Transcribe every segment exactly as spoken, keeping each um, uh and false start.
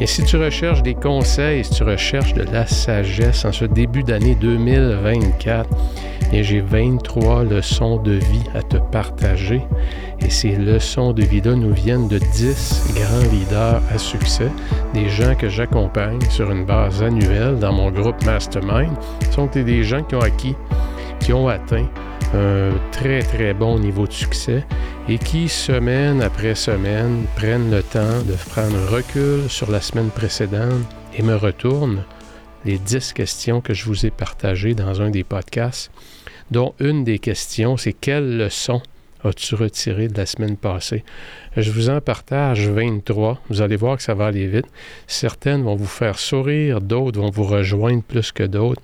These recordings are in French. Et si tu recherches des conseils, si tu recherches de la sagesse en ce début d'année deux mille vingt-quatre, et j'ai vingt-trois leçons de vie à te partager. Et ces leçons de vie-là nous viennent de dix grands leaders à succès, des gens que j'accompagne sur une base annuelle dans mon groupe Mastermind. Ce sont des gens qui ont acquis, qui ont atteint un très très bon niveau de succès et qui, semaine après semaine, prennent le temps de prendre un recul sur la semaine précédente et me retournent les dix questions que je vous ai partagées dans un des podcasts, dont une des questions, c'est « Quelle leçon as-tu retiré de la semaine passée? » Je vous en partage vingt-trois. Vous allez voir que ça va aller vite. Certaines vont vous faire sourire, d'autres vont vous rejoindre plus que d'autres.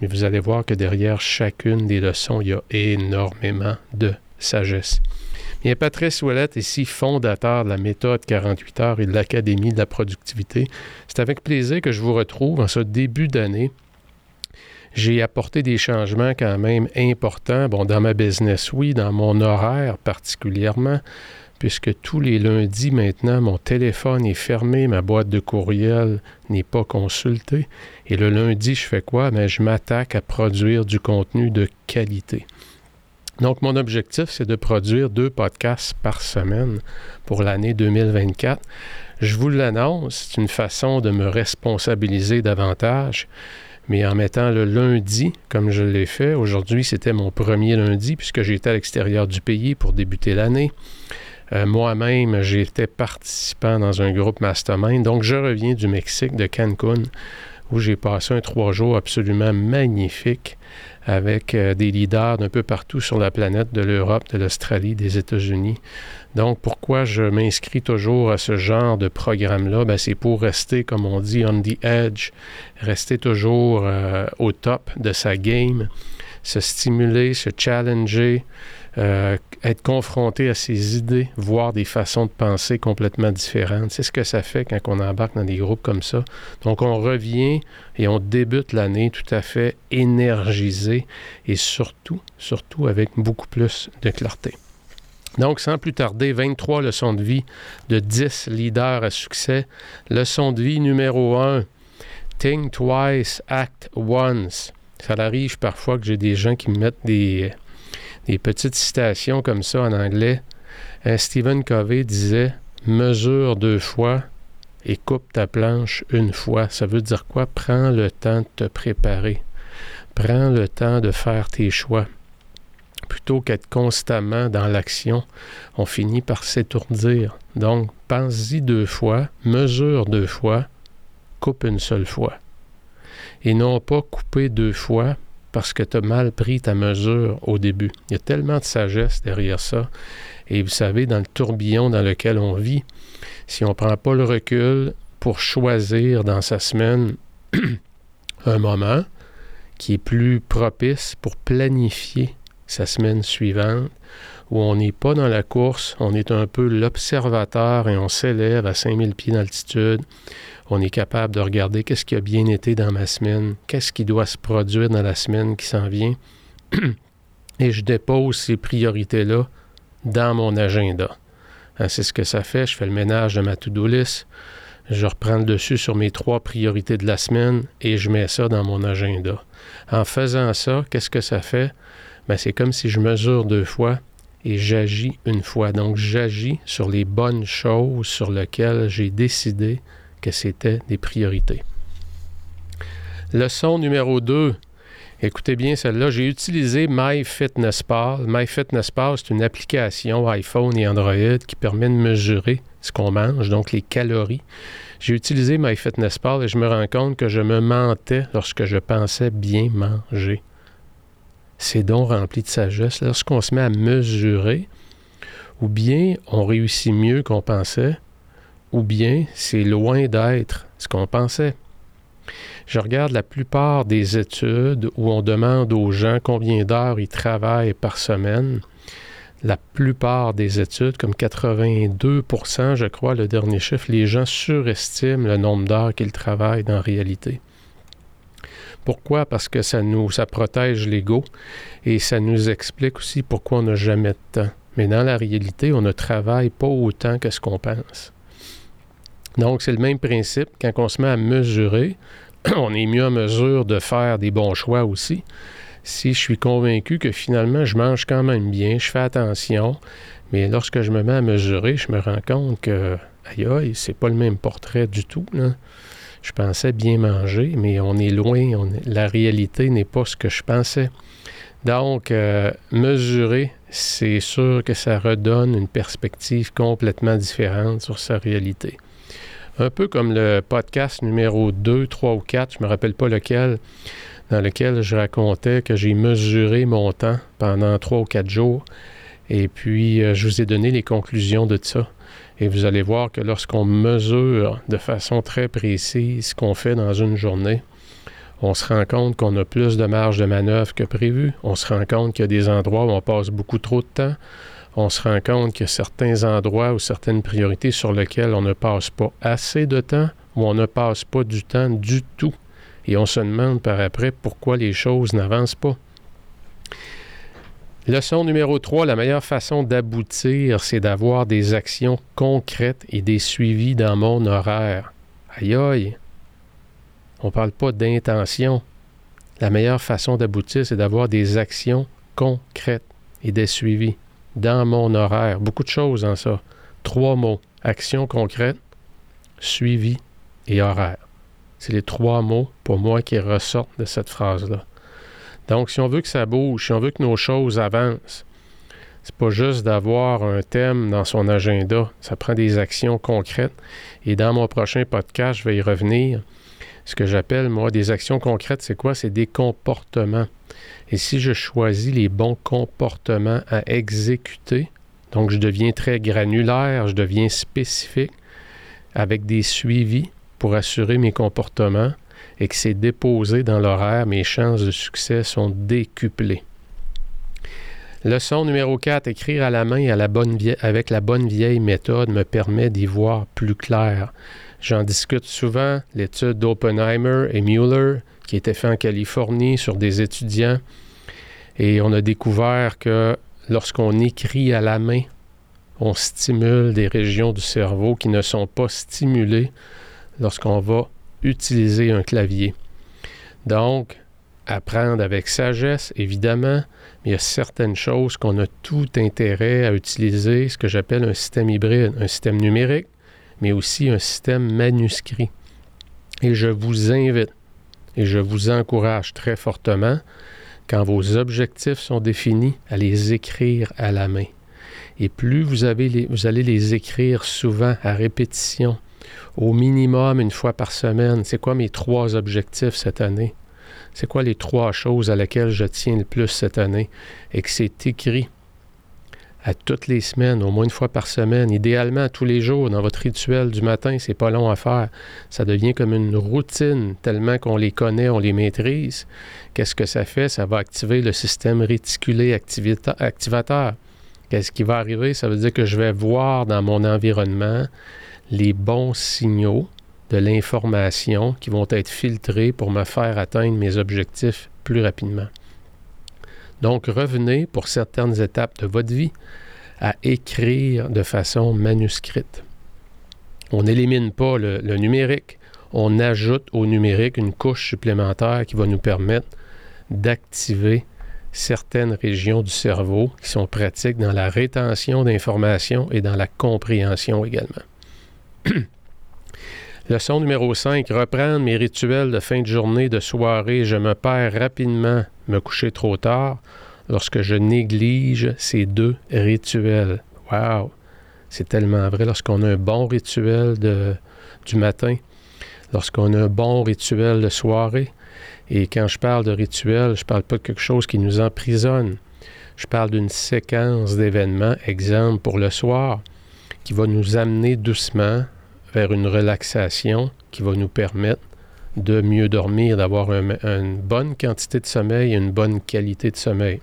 Mais vous allez voir que derrière chacune des leçons, il y a énormément de sagesse. Bien, Patrice Ouellette, ici fondateur de la Méthode quarante-huit heures et de l'Académie de la Productivité. C'est avec plaisir que je vous retrouve en ce début d'année. J'ai apporté des changements quand même importants, bon, dans ma business, oui, dans mon horaire particulièrement, puisque tous les lundis maintenant, mon téléphone est fermé, ma boîte de courriel n'est pas consultée. Et le lundi, je fais quoi? Bien, je m'attaque à produire du contenu de qualité. Donc, mon objectif, c'est de produire deux podcasts par semaine pour l'année deux mille vingt-quatre. Je vous l'annonce, c'est une façon de me responsabiliser davantage, mais en mettant le lundi, comme je l'ai fait. Aujourd'hui, c'était mon premier lundi, puisque j'étais à l'extérieur du pays pour débuter l'année. Euh, moi-même, j'étais participant dans un groupe Mastermind. Donc, je reviens du Mexique, de Cancun, où j'ai passé un trois jours absolument magnifique avec euh, des leaders d'un peu partout sur la planète, de l'Europe, de l'Australie, des États-Unis. Donc, pourquoi je m'inscris toujours à ce genre de programme-là? Bien, c'est pour rester, comme on dit, « on the edge », rester toujours euh, au top de sa game, se stimuler, se challenger, euh, être confronté à ses idées, voir des façons de penser complètement différentes. C'est ce que ça fait quand on embarque dans des groupes comme ça. Donc, on revient et on débute l'année tout à fait énergisé et surtout, surtout avec beaucoup plus de clarté. Donc, sans plus tarder, vingt-trois leçons de vie de dix leaders à succès. Leçon de vie numéro un, « Think twice, act once ». Ça arrive parfois que j'ai des gens qui me mettent des, des petites citations comme ça en anglais. Hein, Stephen Covey disait « Mesure deux fois et coupe ta planche une fois ». Ça veut dire quoi? Prends le temps de te préparer. Prends le temps de faire tes choix. Plutôt qu'être constamment dans l'action, on finit par s'étourdir. Donc, pense-y deux fois, mesure deux fois, coupe une seule fois. Et non pas couper deux fois parce que tu as mal pris ta mesure au début. Il y a tellement de sagesse derrière ça. Et vous savez, dans le tourbillon dans lequel on vit, si on ne prend pas le recul pour choisir dans sa semaine un moment qui est plus propice pour planifier sa semaine suivante, où on n'est pas dans la course, on est un peu l'observateur et on s'élève à cinq mille pieds d'altitude. On est capable de regarder qu'est-ce qui a bien été dans ma semaine, qu'est-ce qui doit se produire dans la semaine qui s'en vient. Et je dépose ces priorités-là dans mon agenda. Hein, c'est ce que ça fait. Je fais le ménage de ma to-do list. Je reprends le dessus sur mes trois priorités de la semaine et je mets ça dans mon agenda. En faisant ça, qu'est-ce que ça fait? Bien, c'est comme si je mesure deux fois et j'agis une fois. Donc, j'agis sur les bonnes choses sur lesquelles j'ai décidé que c'était des priorités. Leçon numéro deux. Écoutez bien celle-là. J'ai utilisé MyFitnessPal. MyFitnessPal, c'est une application iPhone et Android qui permet de mesurer ce qu'on mange, donc les calories. J'ai utilisé MyFitnessPal et je me rends compte que je me mentais lorsque je pensais bien manger. C'est donc rempli de sagesse. Lorsqu'on se met à mesurer, ou bien on réussit mieux qu'on pensait, ou bien c'est loin d'être ce qu'on pensait. Je regarde la plupart des études où on demande aux gens combien d'heures ils travaillent par semaine. La plupart des études, comme quatre-vingt-deux pour cent, je crois, le dernier chiffre, les gens surestiment le nombre d'heures qu'ils travaillent en réalité. Pourquoi? Parce que ça nous, ça protège l'ego et ça nous explique aussi pourquoi on n'a jamais de temps. Mais dans la réalité, on ne travaille pas autant que ce qu'on pense. Donc, c'est le même principe. Quand on se met à mesurer, on est mieux en mesure de faire des bons choix aussi. Si je suis convaincu que finalement, je mange quand même bien, je fais attention, mais lorsque je me mets à mesurer, je me rends compte que, aïe aïe, c'est pas le même portrait du tout, là. Je pensais bien manger, mais on est loin, on est... la réalité n'est pas ce que je pensais. Donc, euh, mesurer, c'est sûr que ça redonne une perspective complètement différente sur sa réalité. Un peu comme le podcast numéro deux, trois ou quatre, je ne me rappelle pas lequel, dans lequel je racontais que j'ai mesuré mon temps pendant trois ou quatre jours, et puis euh, je vous ai donné les conclusions de ça. Et vous allez voir que lorsqu'on mesure de façon très précise ce qu'on fait dans une journée, on se rend compte qu'on a plus de marge de manœuvre que prévu. On se rend compte qu'il y a des endroits où on passe beaucoup trop de temps. On se rend compte qu'il y a certains endroits ou certaines priorités sur lesquelles on ne passe pas assez de temps ou on ne passe pas du temps du tout. Et on se demande par après pourquoi les choses n'avancent pas. Leçon numéro trois, la meilleure façon d'aboutir, c'est d'avoir des actions concrètes et des suivis dans mon horaire. Aïe aïe, on ne parle pas d'intention. La meilleure façon d'aboutir, c'est d'avoir des actions concrètes et des suivis dans mon horaire. Beaucoup de choses en ça. Trois mots, actions concrètes, suivi et horaire. C'est les trois mots pour moi qui ressortent de cette phrase-là. Donc, si on veut que ça bouge, si on veut que nos choses avancent, c'est pas juste d'avoir un thème dans son agenda. Ça prend des actions concrètes. Et dans mon prochain podcast, je vais y revenir. Ce que j'appelle, moi, des actions concrètes, c'est quoi? C'est des comportements. Et si je choisis les bons comportements à exécuter, donc je deviens très granulaire, je deviens spécifique, avec des suivis pour assurer mes comportements, et que c'est déposé dans l'horaire, mes chances de succès sont décuplées. Leçon numéro quatre, écrire à la main et à la bonne vieille, avec la bonne vieille méthode me permet d'y voir plus clair. J'en discute souvent, l'étude d'Oppenheimer et Mueller, qui était faite en Californie sur des étudiants, et on a découvert que lorsqu'on écrit à la main, on stimule des régions du cerveau qui ne sont pas stimulées lorsqu'on va utiliser un clavier. Donc, apprendre avec sagesse, évidemment, mais il y a certaines choses qu'on a tout intérêt à utiliser, ce que j'appelle un système hybride, un système numérique, mais aussi un système manuscrit. Et je vous invite, et je vous encourage très fortement, quand vos objectifs sont définis, à les écrire à la main. Et plus vous, avez les, vous allez les écrire souvent à répétition, au minimum une fois par semaine, c'est quoi mes trois objectifs cette année? C'est quoi les trois choses à laquelle je tiens le plus cette année? Et que c'est écrit à toutes les semaines, au moins une fois par semaine, idéalement tous les jours, dans votre rituel du matin, c'est pas long à faire. Ça devient comme une routine, tellement qu'on les connaît, on les maîtrise. Qu'est-ce que ça fait? Ça va activer le système réticulé activita- activateur. Qu'est-ce qui va arriver? Ça veut dire que je vais voir dans mon environnement les bons signaux de l'information qui vont être filtrés pour me faire atteindre mes objectifs plus rapidement. Donc, revenez pour certaines étapes de votre vie à écrire de façon manuscrite. On n'élimine pas le, le numérique, on ajoute au numérique une couche supplémentaire qui va nous permettre d'activer certaines régions du cerveau qui sont pratiques dans la rétention d'informations et dans la compréhension également. Leçon numéro cinq, reprendre mes rituels de fin de journée, de soirée. Je me perds rapidement, me coucher trop tard, lorsque je néglige ces deux rituels. Wow! C'est tellement vrai. Lorsqu'on a un bon rituel de, du matin, lorsqu'on a un bon rituel de soirée, et quand je parle de rituel, je ne parle pas de quelque chose qui nous emprisonne. Je parle d'une séquence d'événements, exemple pour le soir, qui va nous amener doucement vers une relaxation qui va nous permettre de mieux dormir, d'avoir un, une bonne quantité de sommeil et une bonne qualité de sommeil.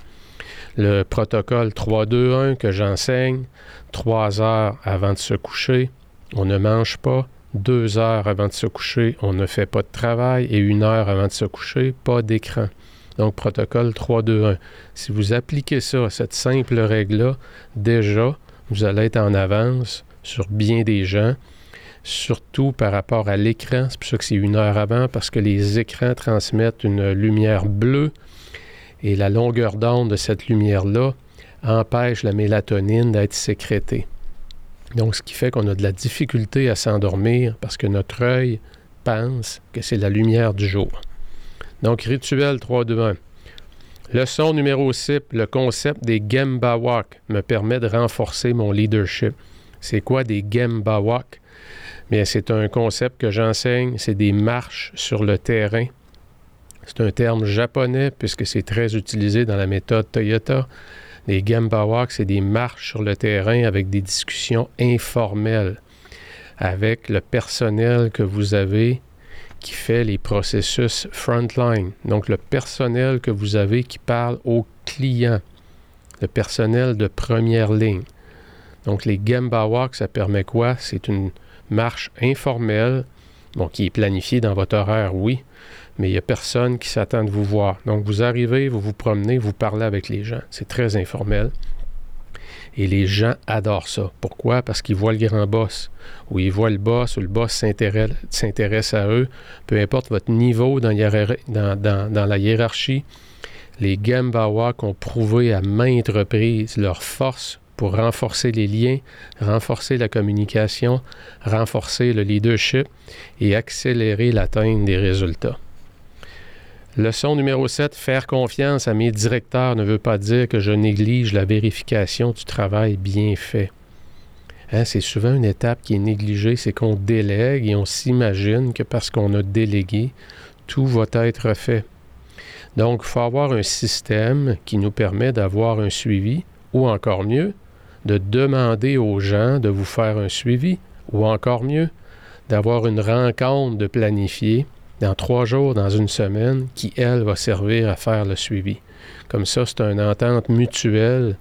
Le protocole trois deux un que j'enseigne, trois heures avant de se coucher, on ne mange pas, deux heures avant de se coucher, on ne fait pas de travail et une heure avant de se coucher, pas d'écran. Donc, protocole trois deux un. Si vous appliquez ça, cette simple règle-là, déjà, vous allez être en avance sur bien des gens surtout par rapport à l'écran. C'est pour ça que c'est une heure avant, parce que les écrans transmettent une lumière bleue et la longueur d'onde de cette lumière-là empêche la mélatonine d'être sécrétée. Donc, ce qui fait qu'on a de la difficulté à s'endormir parce que notre œil pense que c'est la lumière du jour. Donc, rituel trois deux un. Leçon numéro six, le concept des Gemba Walk me permet de renforcer mon leadership. C'est quoi des Gemba Walk? Bien, c'est un concept que j'enseigne, c'est des marches sur le terrain. C'est un terme japonais puisque c'est très utilisé dans la méthode Toyota. Les Gemba Walk, c'est des marches sur le terrain avec des discussions informelles avec le personnel que vous avez qui fait les processus frontline. Donc, le personnel que vous avez qui parle aux clients, le personnel de première ligne. Donc, les Gemba Walk, ça permet quoi? C'est une marche informelle, bon, qui est planifiée dans votre horaire, oui, mais il n'y a personne qui s'attend de vous voir. Donc, vous arrivez, vous vous promenez, vous parlez avec les gens. C'est très informel. Et les gens adorent ça. Pourquoi? Parce qu'ils voient le grand boss, ou ils voient le boss, ou le boss s'intéresse, s'intéresse à eux. Peu importe votre niveau dans, dans, dans, dans la hiérarchie, les Gemba Walk ont prouvé à maintes reprises leur force pour renforcer les liens, renforcer la communication, renforcer le leadership et accélérer l'atteinte des résultats. Leçon numéro sept, faire confiance à mes directeurs ne veut pas dire que je néglige la vérification du travail bien fait. Hein, c'est souvent une étape qui est négligée, c'est qu'on délègue et on s'imagine que parce qu'on a délégué, tout va être fait. Donc, il faut avoir un système qui nous permet d'avoir un suivi, ou encore mieux, de demander aux gens de vous faire un suivi, ou encore mieux, d'avoir une rencontre de planifier dans trois jours, dans une semaine, qui, elle, va servir à faire le suivi. Comme ça, c'est une entente mutuelle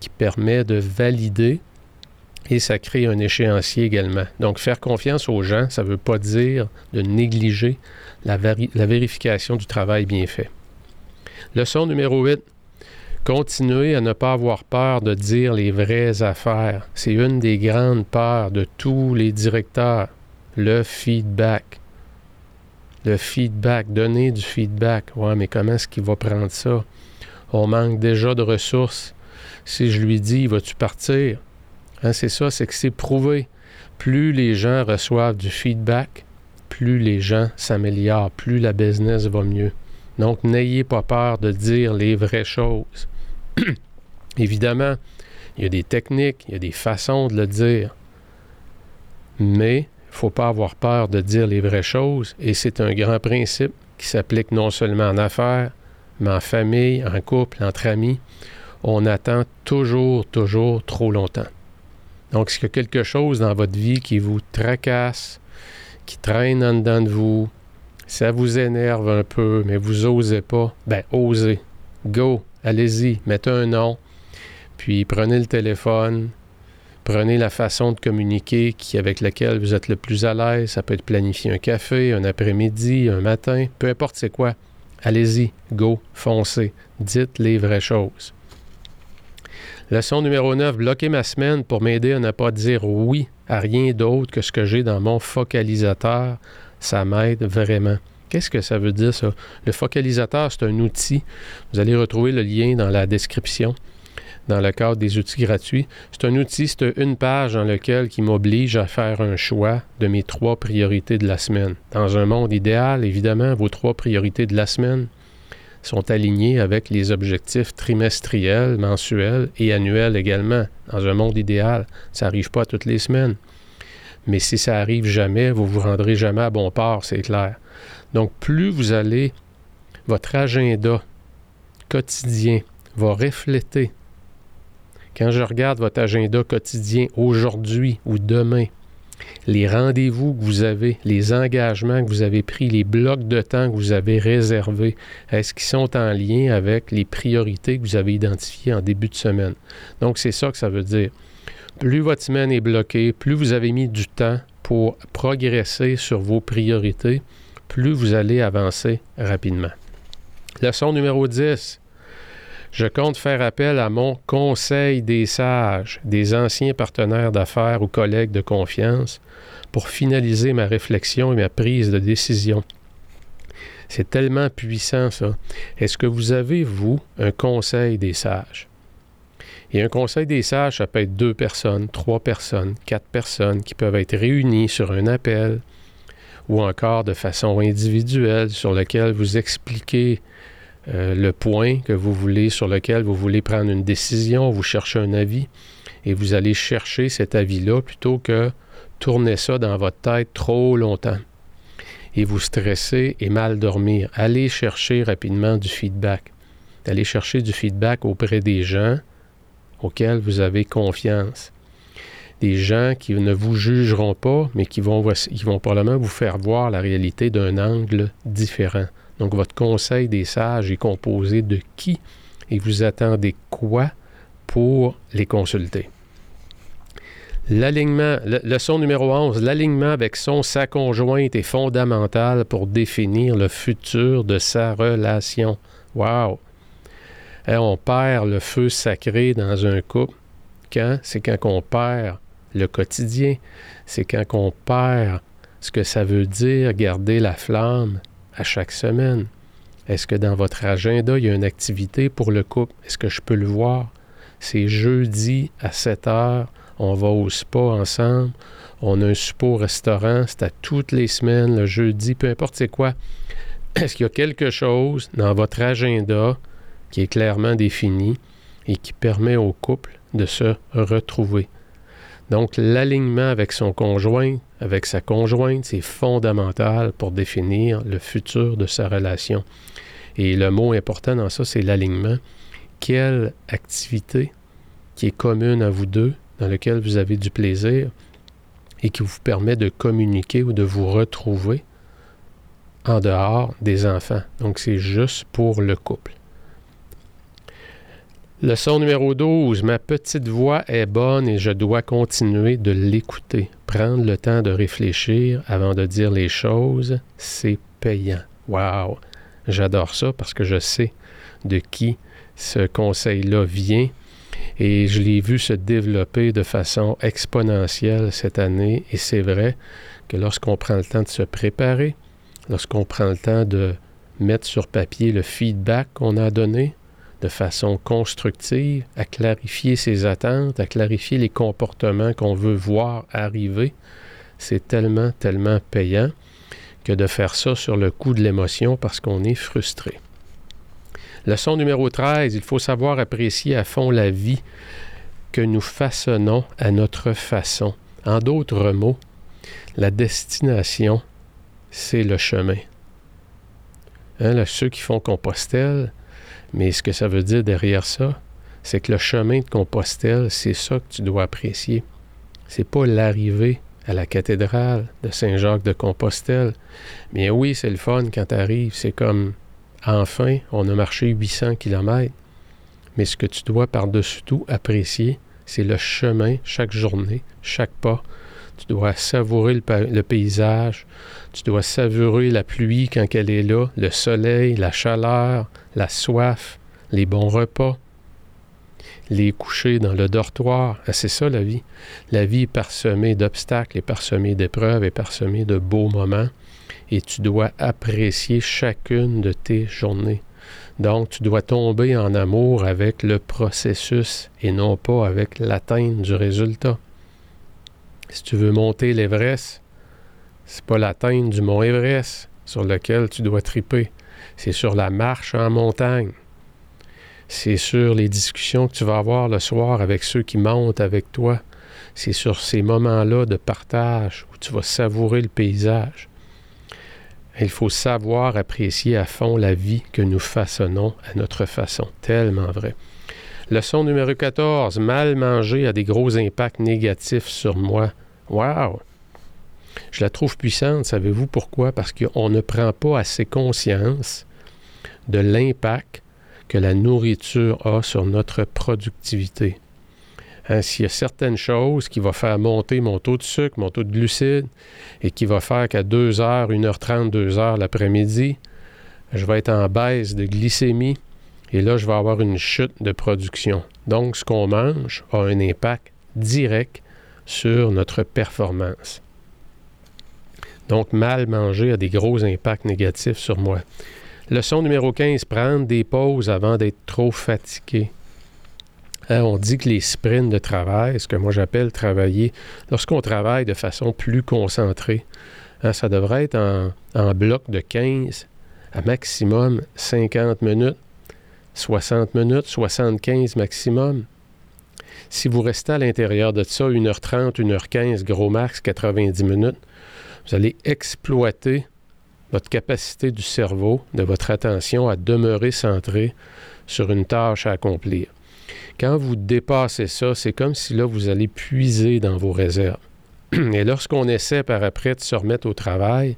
qui permet de valider et ça crée un échéancier également. Donc, faire confiance aux gens, ça ne veut pas dire de négliger la, vari- la vérification du travail bien fait. Leçon numéro huit. Continuez à ne pas avoir peur de dire les vraies affaires. C'est une des grandes peurs de tous les directeurs, le feedback. Le feedback, donner du feedback. Ouais, mais comment est-ce qu'il va prendre ça? On manque déjà de ressources. Si je lui dis, vas-tu partir? Hein, c'est ça, c'est que c'est prouvé. Plus les gens reçoivent du feedback, plus les gens s'améliorent, plus la business va mieux. Donc, n'ayez pas peur de dire les vraies choses. Évidemment, il y a des techniques, il y a des façons de le dire. Mais il ne faut pas avoir peur de dire les vraies choses et c'est un grand principe qui s'applique non seulement en affaires, mais en famille, en couple, entre amis. On attend toujours, toujours trop longtemps. Donc, s'il y a quelque chose dans votre vie qui vous tracasse, qui traîne en dedans de vous, ça vous énerve un peu, mais vous n'osez pas, ben osez. Go, allez-y, mettez un nom, puis prenez le téléphone. Prenez la façon de communiquer qui, avec laquelle vous êtes le plus à l'aise. Ça peut être planifier un café, un après-midi, un matin, peu importe c'est quoi. Allez-y, go, foncez, dites les vraies choses. Leçon numéro neuf, bloquer ma semaine pour m'aider à ne pas dire oui à rien d'autre que ce que j'ai dans mon focalisateur. Ça m'aide vraiment. Qu'est-ce que ça veut dire ça? Le focalisateur, c'est un outil. Vous allez retrouver le lien dans la description. Dans le cadre des outils gratuits. C'est un outil, c'est une page dans laquelle qui m'oblige à faire un choix de mes trois priorités de la semaine. Dans un monde idéal, évidemment, vos trois priorités de la semaine sont alignées avec les objectifs trimestriels, mensuels et annuels également. Dans un monde idéal, ça n'arrive pas toutes les semaines. Mais si ça n'arrive jamais, vous ne vous rendrez jamais à bon port, c'est clair. Donc, plus vous allez, votre agenda quotidien va refléter. Quand je regarde votre agenda quotidien aujourd'hui ou demain, les rendez-vous que vous avez, les engagements que vous avez pris, les blocs de temps que vous avez réservés, est-ce qu'ils sont en lien avec les priorités que vous avez identifiées en début de semaine? Donc, c'est ça que ça veut dire. Plus votre semaine est bloquée, plus vous avez mis du temps pour progresser sur vos priorités, plus vous allez avancer rapidement. Leçon numéro dix. Je compte faire appel à mon conseil des sages, des anciens partenaires d'affaires ou collègues de confiance pour finaliser ma réflexion et ma prise de décision. C'est tellement puissant, ça. Est-ce que vous avez, vous, un conseil des sages? Et un conseil des sages, ça peut être deux personnes, trois personnes, quatre personnes qui peuvent être réunies sur un appel ou encore de façon individuelle sur lequel vous expliquez euh, le point que vous voulez, sur lequel vous voulez prendre une décision, vous cherchez un avis et vous allez chercher cet avis-là plutôt que tourner ça dans votre tête trop longtemps et vous stresser et mal dormir. Allez chercher rapidement du feedback. Allez chercher du feedback auprès des gens auxquels vous avez confiance. Des gens qui ne vous jugeront pas, mais qui vont, qui vont probablement vous faire voir la réalité d'un angle différent. Donc, votre conseil des sages est composé de qui et vous attendez quoi pour les consulter. L'alignement, le, leçon numéro onze, l'alignement avec son, sa conjointe est fondamental pour définir le futur de sa relation. Wow! Et on perd le feu sacré dans un couple. Quand? C'est quand on perd le quotidien. C'est quand on perd ce que ça veut dire garder la flamme à chaque semaine. Est-ce que dans votre agenda, il y a une activité pour le couple? Est-ce que je peux le voir? C'est jeudi à sept heures, on va au spa ensemble, on a un souper au restaurant, c'est à toutes les semaines, le jeudi, peu importe c'est quoi. Est-ce qu'il y a quelque chose dans votre agenda qui est clairement défini et qui permet au couple de se retrouver? Donc, l'alignement avec son conjoint, avec sa conjointe, c'est fondamental pour définir le futur de sa relation. Et le mot important dans ça, c'est l'alignement. Quelle activité qui est commune à vous deux, dans laquelle vous avez du plaisir et qui vous permet de communiquer ou de vous retrouver en dehors des enfants. Donc, c'est juste pour le couple. Leçon numéro douze. Ma petite voix est bonne et je dois continuer de l'écouter. Prendre le temps de réfléchir avant de dire les choses, c'est payant. Wow! J'adore ça parce que je sais de qui ce conseil-là vient et je l'ai vu se développer de façon exponentielle cette année et c'est vrai que lorsqu'on prend le temps de se préparer, lorsqu'on prend le temps de mettre sur papier le feedback qu'on a donné, de façon constructive, à clarifier ses attentes, à clarifier les comportements qu'on veut voir arriver. C'est tellement, tellement payant que de faire ça sur le coup de l'émotion parce qu'on est frustré. Leçon numéro treize, il faut savoir apprécier à fond la vie que nous façonnons à notre façon. En d'autres mots, la destination, c'est le chemin. Hein, là, ceux qui font Compostelle, mais ce que ça veut dire derrière ça, c'est que le chemin de Compostelle, c'est ça que tu dois apprécier. C'est pas l'arrivée à la cathédrale de Saint-Jacques-de-Compostelle. Mais oui, c'est le fun quand tu arrives. C'est comme, enfin, on a marché huit cents kilomètres. Mais ce que tu dois par-dessus tout apprécier, c'est le chemin, chaque journée, chaque pas. Tu dois savourer le, pa- le paysage, tu dois savourer la pluie quand elle est là, le soleil, la chaleur, la soif, les bons repas, les couchers dans le dortoir. Ah, c'est ça la vie. La vie est parsemée d'obstacles, est parsemée d'épreuves, est parsemée de beaux moments et tu dois apprécier chacune de tes journées. Donc, tu dois tomber en amour avec le processus et non pas avec l'atteinte du résultat. Si tu veux monter l'Everest, c'est pas l'atteinte du mont Everest sur lequel tu dois triper. C'est sur la marche en montagne. C'est sur les discussions que tu vas avoir le soir avec ceux qui montent avec toi. C'est sur ces moments-là de partage où tu vas savourer le paysage. Il faut savoir apprécier à fond la vie que nous façonnons à notre façon. Tellement vrai. Leçon numéro quatorze. Mal manger a des gros impacts négatifs sur moi. Wow! Je la trouve puissante. Savez-vous pourquoi? Parce qu'on ne prend pas assez conscience de l'impact que la nourriture a sur notre productivité. Hein, s'il y a certaines choses qui vont faire monter mon taux de sucre, mon taux de glucides, et qui va faire qu'à deux heures, une heure trente, deux heures l'après-midi, je vais être en baisse de glycémie. Et là, je vais avoir une chute de production. Donc, ce qu'on mange a un impact direct sur notre performance. Donc, mal manger a des gros impacts négatifs sur moi. Leçon numéro quinze, prendre des pauses avant d'être trop fatigué. Hein, on dit que les sprints de travail, ce que moi j'appelle travailler, lorsqu'on travaille de façon plus concentrée, hein, ça devrait être en, en bloc de quinze à maximum cinquante minutes, soixante minutes, soixante-quinze maximum. Si vous restez à l'intérieur de ça, une heure trente, une heure quinze, gros max, quatre-vingt-dix minutes, vous allez exploiter votre capacité du cerveau, de votre attention à demeurer centré sur une tâche à accomplir. Quand vous dépassez ça, c'est comme si là, vous allez puiser dans vos réserves. Et lorsqu'on essaie par après de se remettre au travail,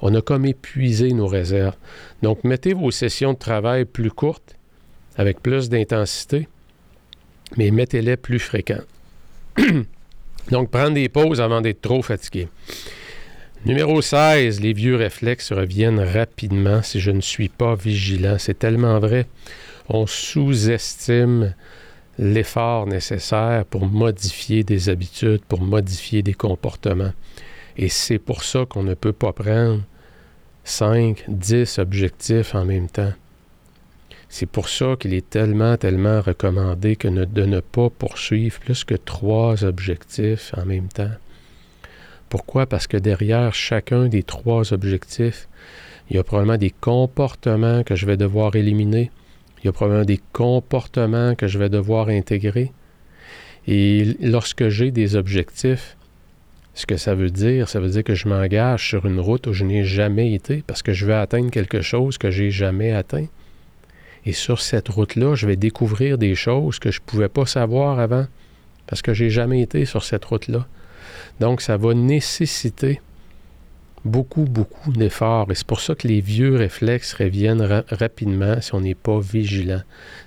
on a comme épuisé nos réserves. Donc, mettez vos sessions de travail plus courtes, avec plus d'intensité, mais mettez-les plus fréquentes. Donc, prendre des pauses avant d'être trop fatigué. Numéro seize, les vieux réflexes reviennent rapidement si je ne suis pas vigilant. C'est tellement vrai. On sous-estime l'effort nécessaire pour modifier des habitudes, pour modifier des comportements. Et c'est pour ça qu'on ne peut pas prendre cinq, dix objectifs en même temps. C'est pour ça qu'il est tellement, tellement recommandé que ne, de ne pas poursuivre plus que trois objectifs en même temps. Pourquoi? Parce que derrière chacun des trois objectifs, il y a probablement des comportements que je vais devoir éliminer. Il y a probablement des comportements que je vais devoir intégrer. Et lorsque j'ai des objectifs, ce que ça veut dire, ça veut dire que je m'engage sur une route où je n'ai jamais été parce que je vais atteindre quelque chose que je n'ai jamais atteint. Et sur cette route-là, je vais découvrir des choses que je ne pouvais pas savoir avant parce que je n'ai jamais été sur cette route-là. Donc, ça va nécessiter beaucoup, beaucoup d'efforts. Et c'est pour ça que les vieux réflexes reviennent ra- rapidement si on n'est pas vigilant.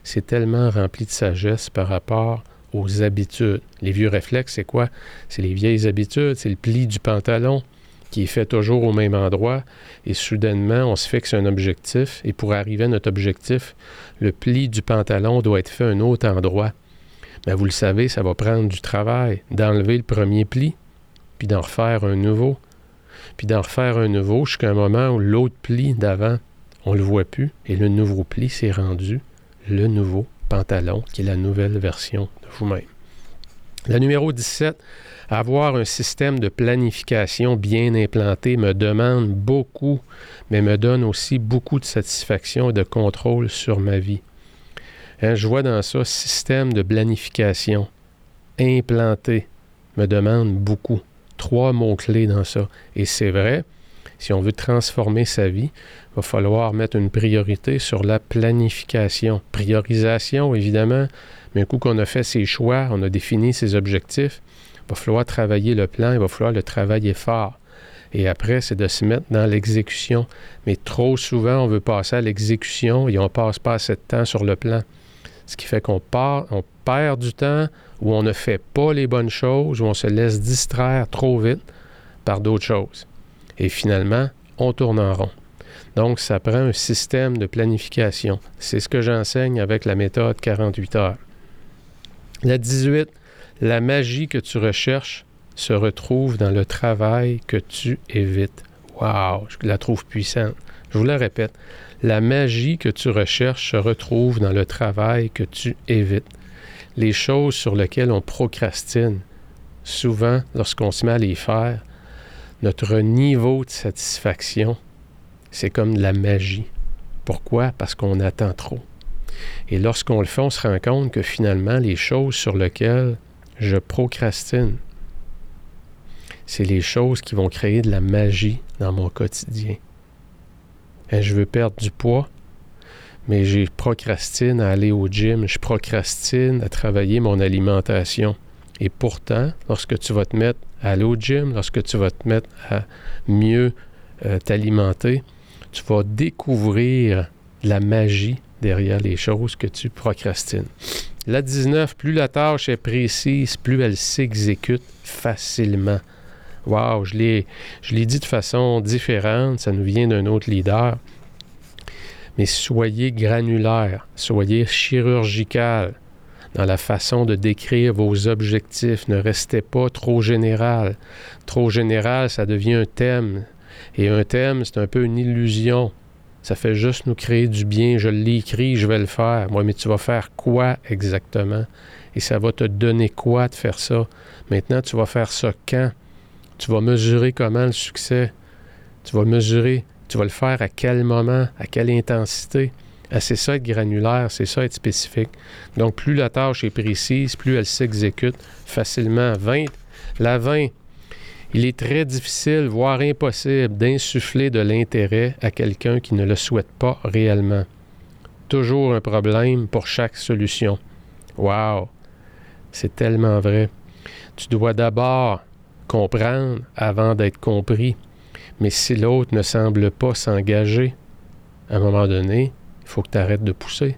C'est tellement rempli de sagesse par rapport aux habitudes. Les vieux réflexes, c'est quoi? C'est les vieilles habitudes, c'est le pli du pantalon qui est fait toujours au même endroit. Et soudainement, on se fixe un objectif. Et pour arriver à notre objectif, le pli du pantalon doit être fait à un autre endroit. Bien, vous le savez, ça va prendre du travail d'enlever le premier pli, puis d'en refaire un nouveau, puis d'en refaire un nouveau jusqu'à un moment où l'autre pli d'avant, on ne le voit plus, et le nouveau pli s'est rendu le nouveau pantalon, qui est la nouvelle version de vous-même. La numéro dix-sept, avoir un système de planification bien implanté me demande beaucoup, mais me donne aussi beaucoup de satisfaction et de contrôle sur ma vie. Hein, je vois dans ça, système de planification implanté me demande beaucoup. Trois mots-clés dans ça. Et c'est vrai, si on veut transformer sa vie, il va falloir mettre une priorité sur la planification. Priorisation, évidemment, mais un coup qu'on a fait ses choix, on a défini ses objectifs, il va falloir travailler le plan, il va falloir le travailler fort. Et après, c'est de se mettre dans l'exécution. Mais trop souvent, on veut passer à l'exécution et on ne passe pas assez de temps sur le plan. Ce qui fait qu'on part, on perd du temps ou on ne fait pas les bonnes choses ou on se laisse distraire trop vite par d'autres choses. Et finalement, on tourne en rond. Donc, ça prend un système de planification. C'est ce que j'enseigne avec la méthode quarante-huit heures. La dix-huit, la magie que tu recherches se retrouve dans le travail que tu évites. Wow! Je la trouve puissante. Je vous la répète. La magie que tu recherches se retrouve dans le travail que tu évites. Les choses sur lesquelles on procrastine, souvent, lorsqu'on se met à les faire, notre niveau de satisfaction, c'est comme de la magie. Pourquoi? Parce qu'on attend trop. Et lorsqu'on le fait, on se rend compte que finalement, les choses sur lesquelles je procrastine, c'est les choses qui vont créer de la magie dans mon quotidien. Et je veux perdre du poids, mais je procrastine à aller au gym, je procrastine à travailler mon alimentation. Et pourtant, lorsque tu vas te mettre à aller au gym, lorsque tu vas te mettre à mieux euh, t'alimenter, tu vas découvrir de la magie derrière les choses que tu procrastines. La dix-neuf, plus la tâche est précise, plus elle s'exécute facilement. Wow, je l'ai, je l'ai dit de façon différente, ça nous vient d'un autre leader. mais soyez granulaire, soyez chirurgical dans la façon de décrire vos objectifs. Ne restez pas trop général. Trop général, ça devient un thème. Et un thème, c'est un peu une illusion. Ça fait juste nous créer du bien. Je l'écris, je vais le faire. Moi, mais tu vas faire quoi exactement? Et ça va te donner quoi de faire ça? Maintenant, tu vas faire ça quand? Tu vas mesurer comment le succès? Tu vas mesurer, tu vas le faire à quel moment, à quelle intensité? Ah, c'est ça être granulaire, c'est ça être spécifique. Donc, plus la tâche est précise, plus elle s'exécute facilement. vingt, la vingt, il est très difficile, voire impossible, d'insuffler de l'intérêt à quelqu'un qui ne le souhaite pas réellement. Toujours un problème pour chaque solution. Wow! C'est tellement vrai. Tu dois d'abord comprendre avant d'être compris. Mais si l'autre ne semble pas s'engager, à un moment donné, il faut que tu arrêtes de pousser.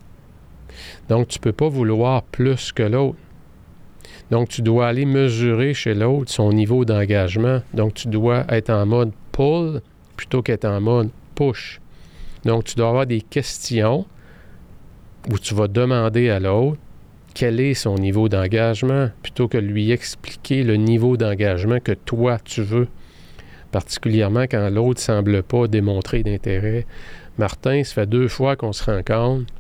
Donc, tu ne peux pas vouloir plus que l'autre. Donc, tu dois aller mesurer chez l'autre son niveau d'engagement. Donc, tu dois être en mode « pull » plutôt qu'être en mode « push ». Donc, tu dois avoir des questions où tu vas demander à l'autre quel est son niveau d'engagement plutôt que lui expliquer le niveau d'engagement que toi, tu veux, particulièrement quand l'autre ne semble pas démontrer d'intérêt. Martin, ça fait deux fois qu'on se rencontre.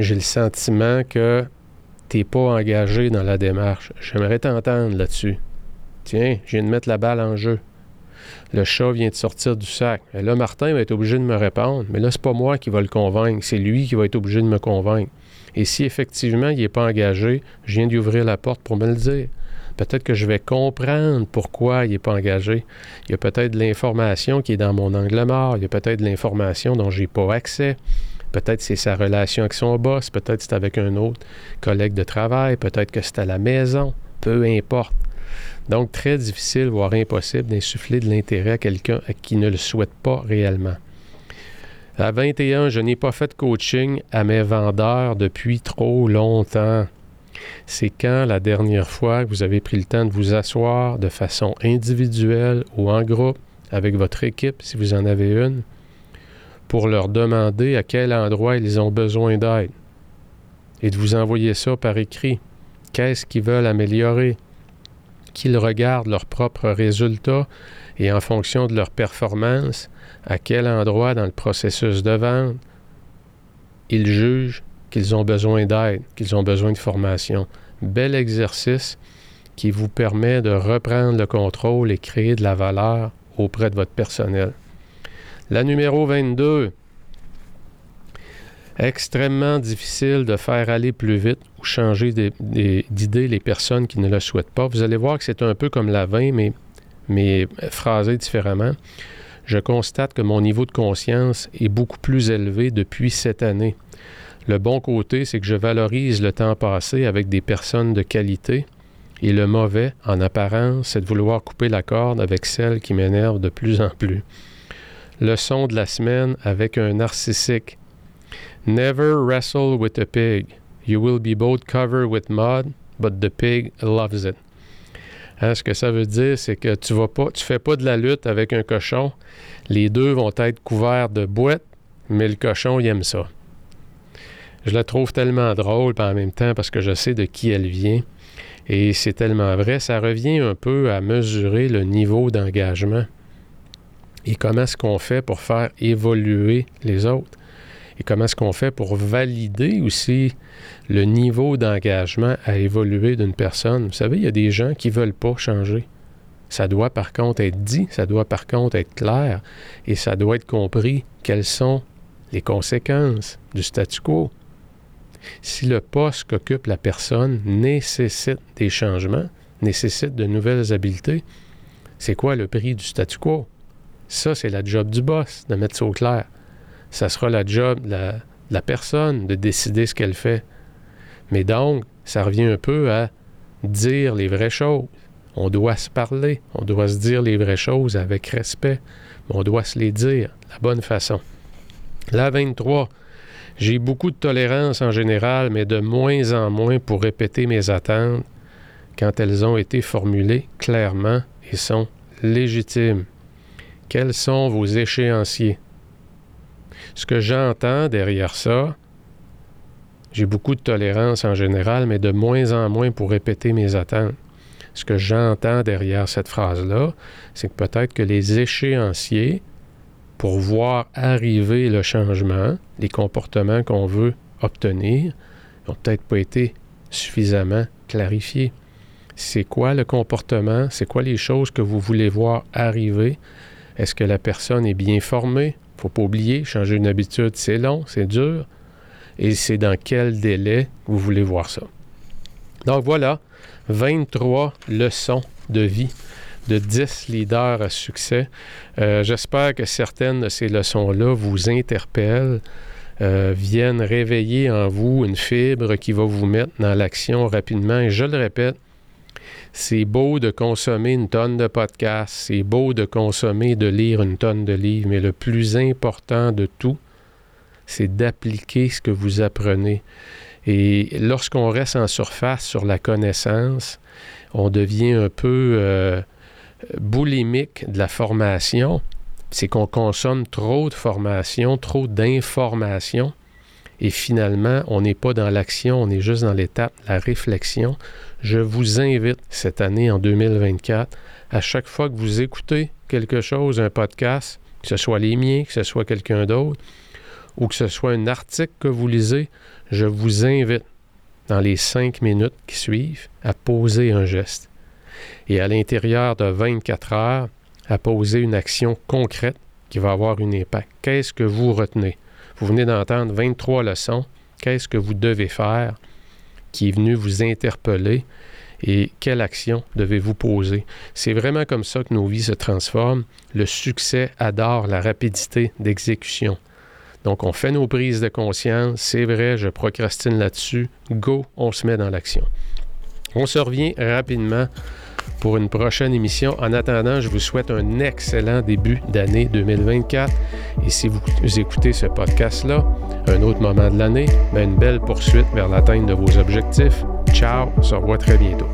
J'ai le sentiment que tu n'es pas engagé dans la démarche. J'aimerais t'entendre là-dessus. Tiens, je viens de mettre la balle en jeu. Le chat vient de sortir du sac. Et là, Martin va être obligé de me répondre. Mais là, c'est pas moi qui va le convaincre. C'est lui qui va être obligé de me convaincre. Et si effectivement, il n'est pas engagé, je viens d'y ouvrir la porte pour me le dire. Peut-être que je vais comprendre pourquoi il n'est pas engagé. Il y a peut-être de l'information qui est dans mon angle mort. Il y a peut-être de l'information dont je n'ai pas accès. Peut-être c'est sa relation avec son boss. Peut-être c'est avec un autre collègue de travail. Peut-être que c'est à la maison. Peu importe. Donc, très difficile, voire impossible, d'insuffler de l'intérêt à quelqu'un qui ne le souhaite pas réellement. À vingt et un, je n'ai pas fait de coaching à mes vendeurs depuis trop longtemps. C'est quand la dernière fois que vous avez pris le temps de vous asseoir de façon individuelle ou en groupe avec votre équipe, si vous en avez une, pour leur demander à quel endroit ils ont besoin d'aide et de vous envoyer ça par écrit. Qu'est-ce qu'ils veulent améliorer? Qu'ils regardent leurs propres résultats et en fonction de leur performance, à quel endroit dans le processus de vente ils jugent qu'ils ont besoin d'aide, qu'ils ont besoin de formation. Bel exercice qui vous permet de reprendre le contrôle et créer de la valeur auprès de votre personnel. La numéro vingt-deux. Extrêmement difficile de faire aller plus vite ou changer des, des, d'idée les personnes qui ne le souhaitent pas. Vous allez voir que c'est un peu comme la vingt, mais, mais phrasé différemment. Je constate que mon niveau de conscience est beaucoup plus élevé depuis cette année. Le bon côté, c'est que je valorise le temps passé avec des personnes de qualité et le mauvais, en apparence, c'est de vouloir couper la corde avec celle qui m'énerve de plus en plus. Leçon de la semaine avec un narcissique. Never wrestle with a pig. You will be both covered with mud, but the pig loves it. Hein, ce que ça veut dire, c'est que tu vas pas, tu fais pas de la lutte avec un cochon. Les deux vont être couverts de boîtes, mais le cochon, il aime ça. Je la trouve tellement drôle, puis en même temps, parce que je sais de qui elle vient. Et c'est tellement vrai. Ça revient un peu à mesurer le niveau d'engagement. Et comment est-ce qu'on fait pour faire évoluer les autres? Et comment est-ce qu'on fait pour valider aussi le niveau d'engagement à évoluer d'une personne? Vous savez, il y a des gens qui ne veulent pas changer. Ça doit par contre être dit, ça doit par contre être clair, et ça doit être compris quelles sont les conséquences du statu quo. Si le poste qu'occupe la personne nécessite des changements, nécessite de nouvelles habiletés, c'est quoi le prix du statu quo? Ça, c'est la job du boss, de mettre ça au clair. Ça sera la job de la, de la personne de décider ce qu'elle fait. Mais donc, ça revient un peu à dire les vraies choses. On doit se parler, on doit se dire les vraies choses avec respect, mais on doit se les dire de la bonne façon. La vingt-trois. J'ai beaucoup de tolérance en général, mais de moins en moins pour répéter mes attentes quand elles ont été formulées clairement et sont légitimes. Quels sont vos échéanciers? Ce que j'entends derrière ça, j'ai beaucoup de tolérance en général, mais de moins en moins pour répéter mes attentes. Ce que j'entends derrière cette phrase-là, c'est que peut-être que les échéanciers, pour voir arriver le changement, les comportements qu'on veut obtenir, n'ont peut-être pas été suffisamment clarifiés. C'est quoi le comportement? C'est quoi les choses que vous voulez voir arriver? Est-ce que la personne est bien formée? Il ne faut pas oublier, changer une habitude, c'est long, c'est dur. Et c'est dans quel délai vous voulez voir ça. Donc voilà, vingt-trois leçons de vie de dix leaders à succès. Euh, j'espère que certaines de ces leçons-là vous interpellent, euh, viennent réveiller en vous une fibre qui va vous mettre dans l'action rapidement. Et je le répète, c'est beau de consommer une tonne de podcasts, c'est beau de consommer, de lire une tonne de livres, mais le plus important de tout, c'est d'appliquer ce que vous apprenez. Et lorsqu'on reste en surface sur la connaissance, on devient un peu euh, boulimique de la formation. C'est qu'on consomme trop de formation, trop d'informations. Et finalement, on n'est pas dans l'action, on est juste dans l'étape, la réflexion. Je vous invite cette année, en deux mille vingt-quatre, à chaque fois que vous écoutez quelque chose, un podcast, que ce soit les miens, que ce soit quelqu'un d'autre, ou que ce soit un article que vous lisez, je vous invite, dans les cinq minutes qui suivent, à poser un geste. Et à l'intérieur de vingt-quatre heures, à poser une action concrète qui va avoir un impact. Qu'est-ce que vous retenez? Vous venez d'entendre vingt-trois leçons. Qu'est-ce que vous devez faire qui est venu vous interpeller et quelle action devez-vous poser? C'est vraiment comme ça que nos vies se transforment. Le succès adore la rapidité d'exécution. Donc, on fait nos prises de conscience. C'est vrai, je procrastine là-dessus. Go, on se met dans l'action. On se revient rapidement pour une prochaine émission. En attendant, je vous souhaite un excellent début d'année deux mille vingt-quatre. Et si vous écoutez ce podcast-là, un autre moment de l'année, ben une belle poursuite vers l'atteinte de vos objectifs. Ciao, on se revoit très bientôt.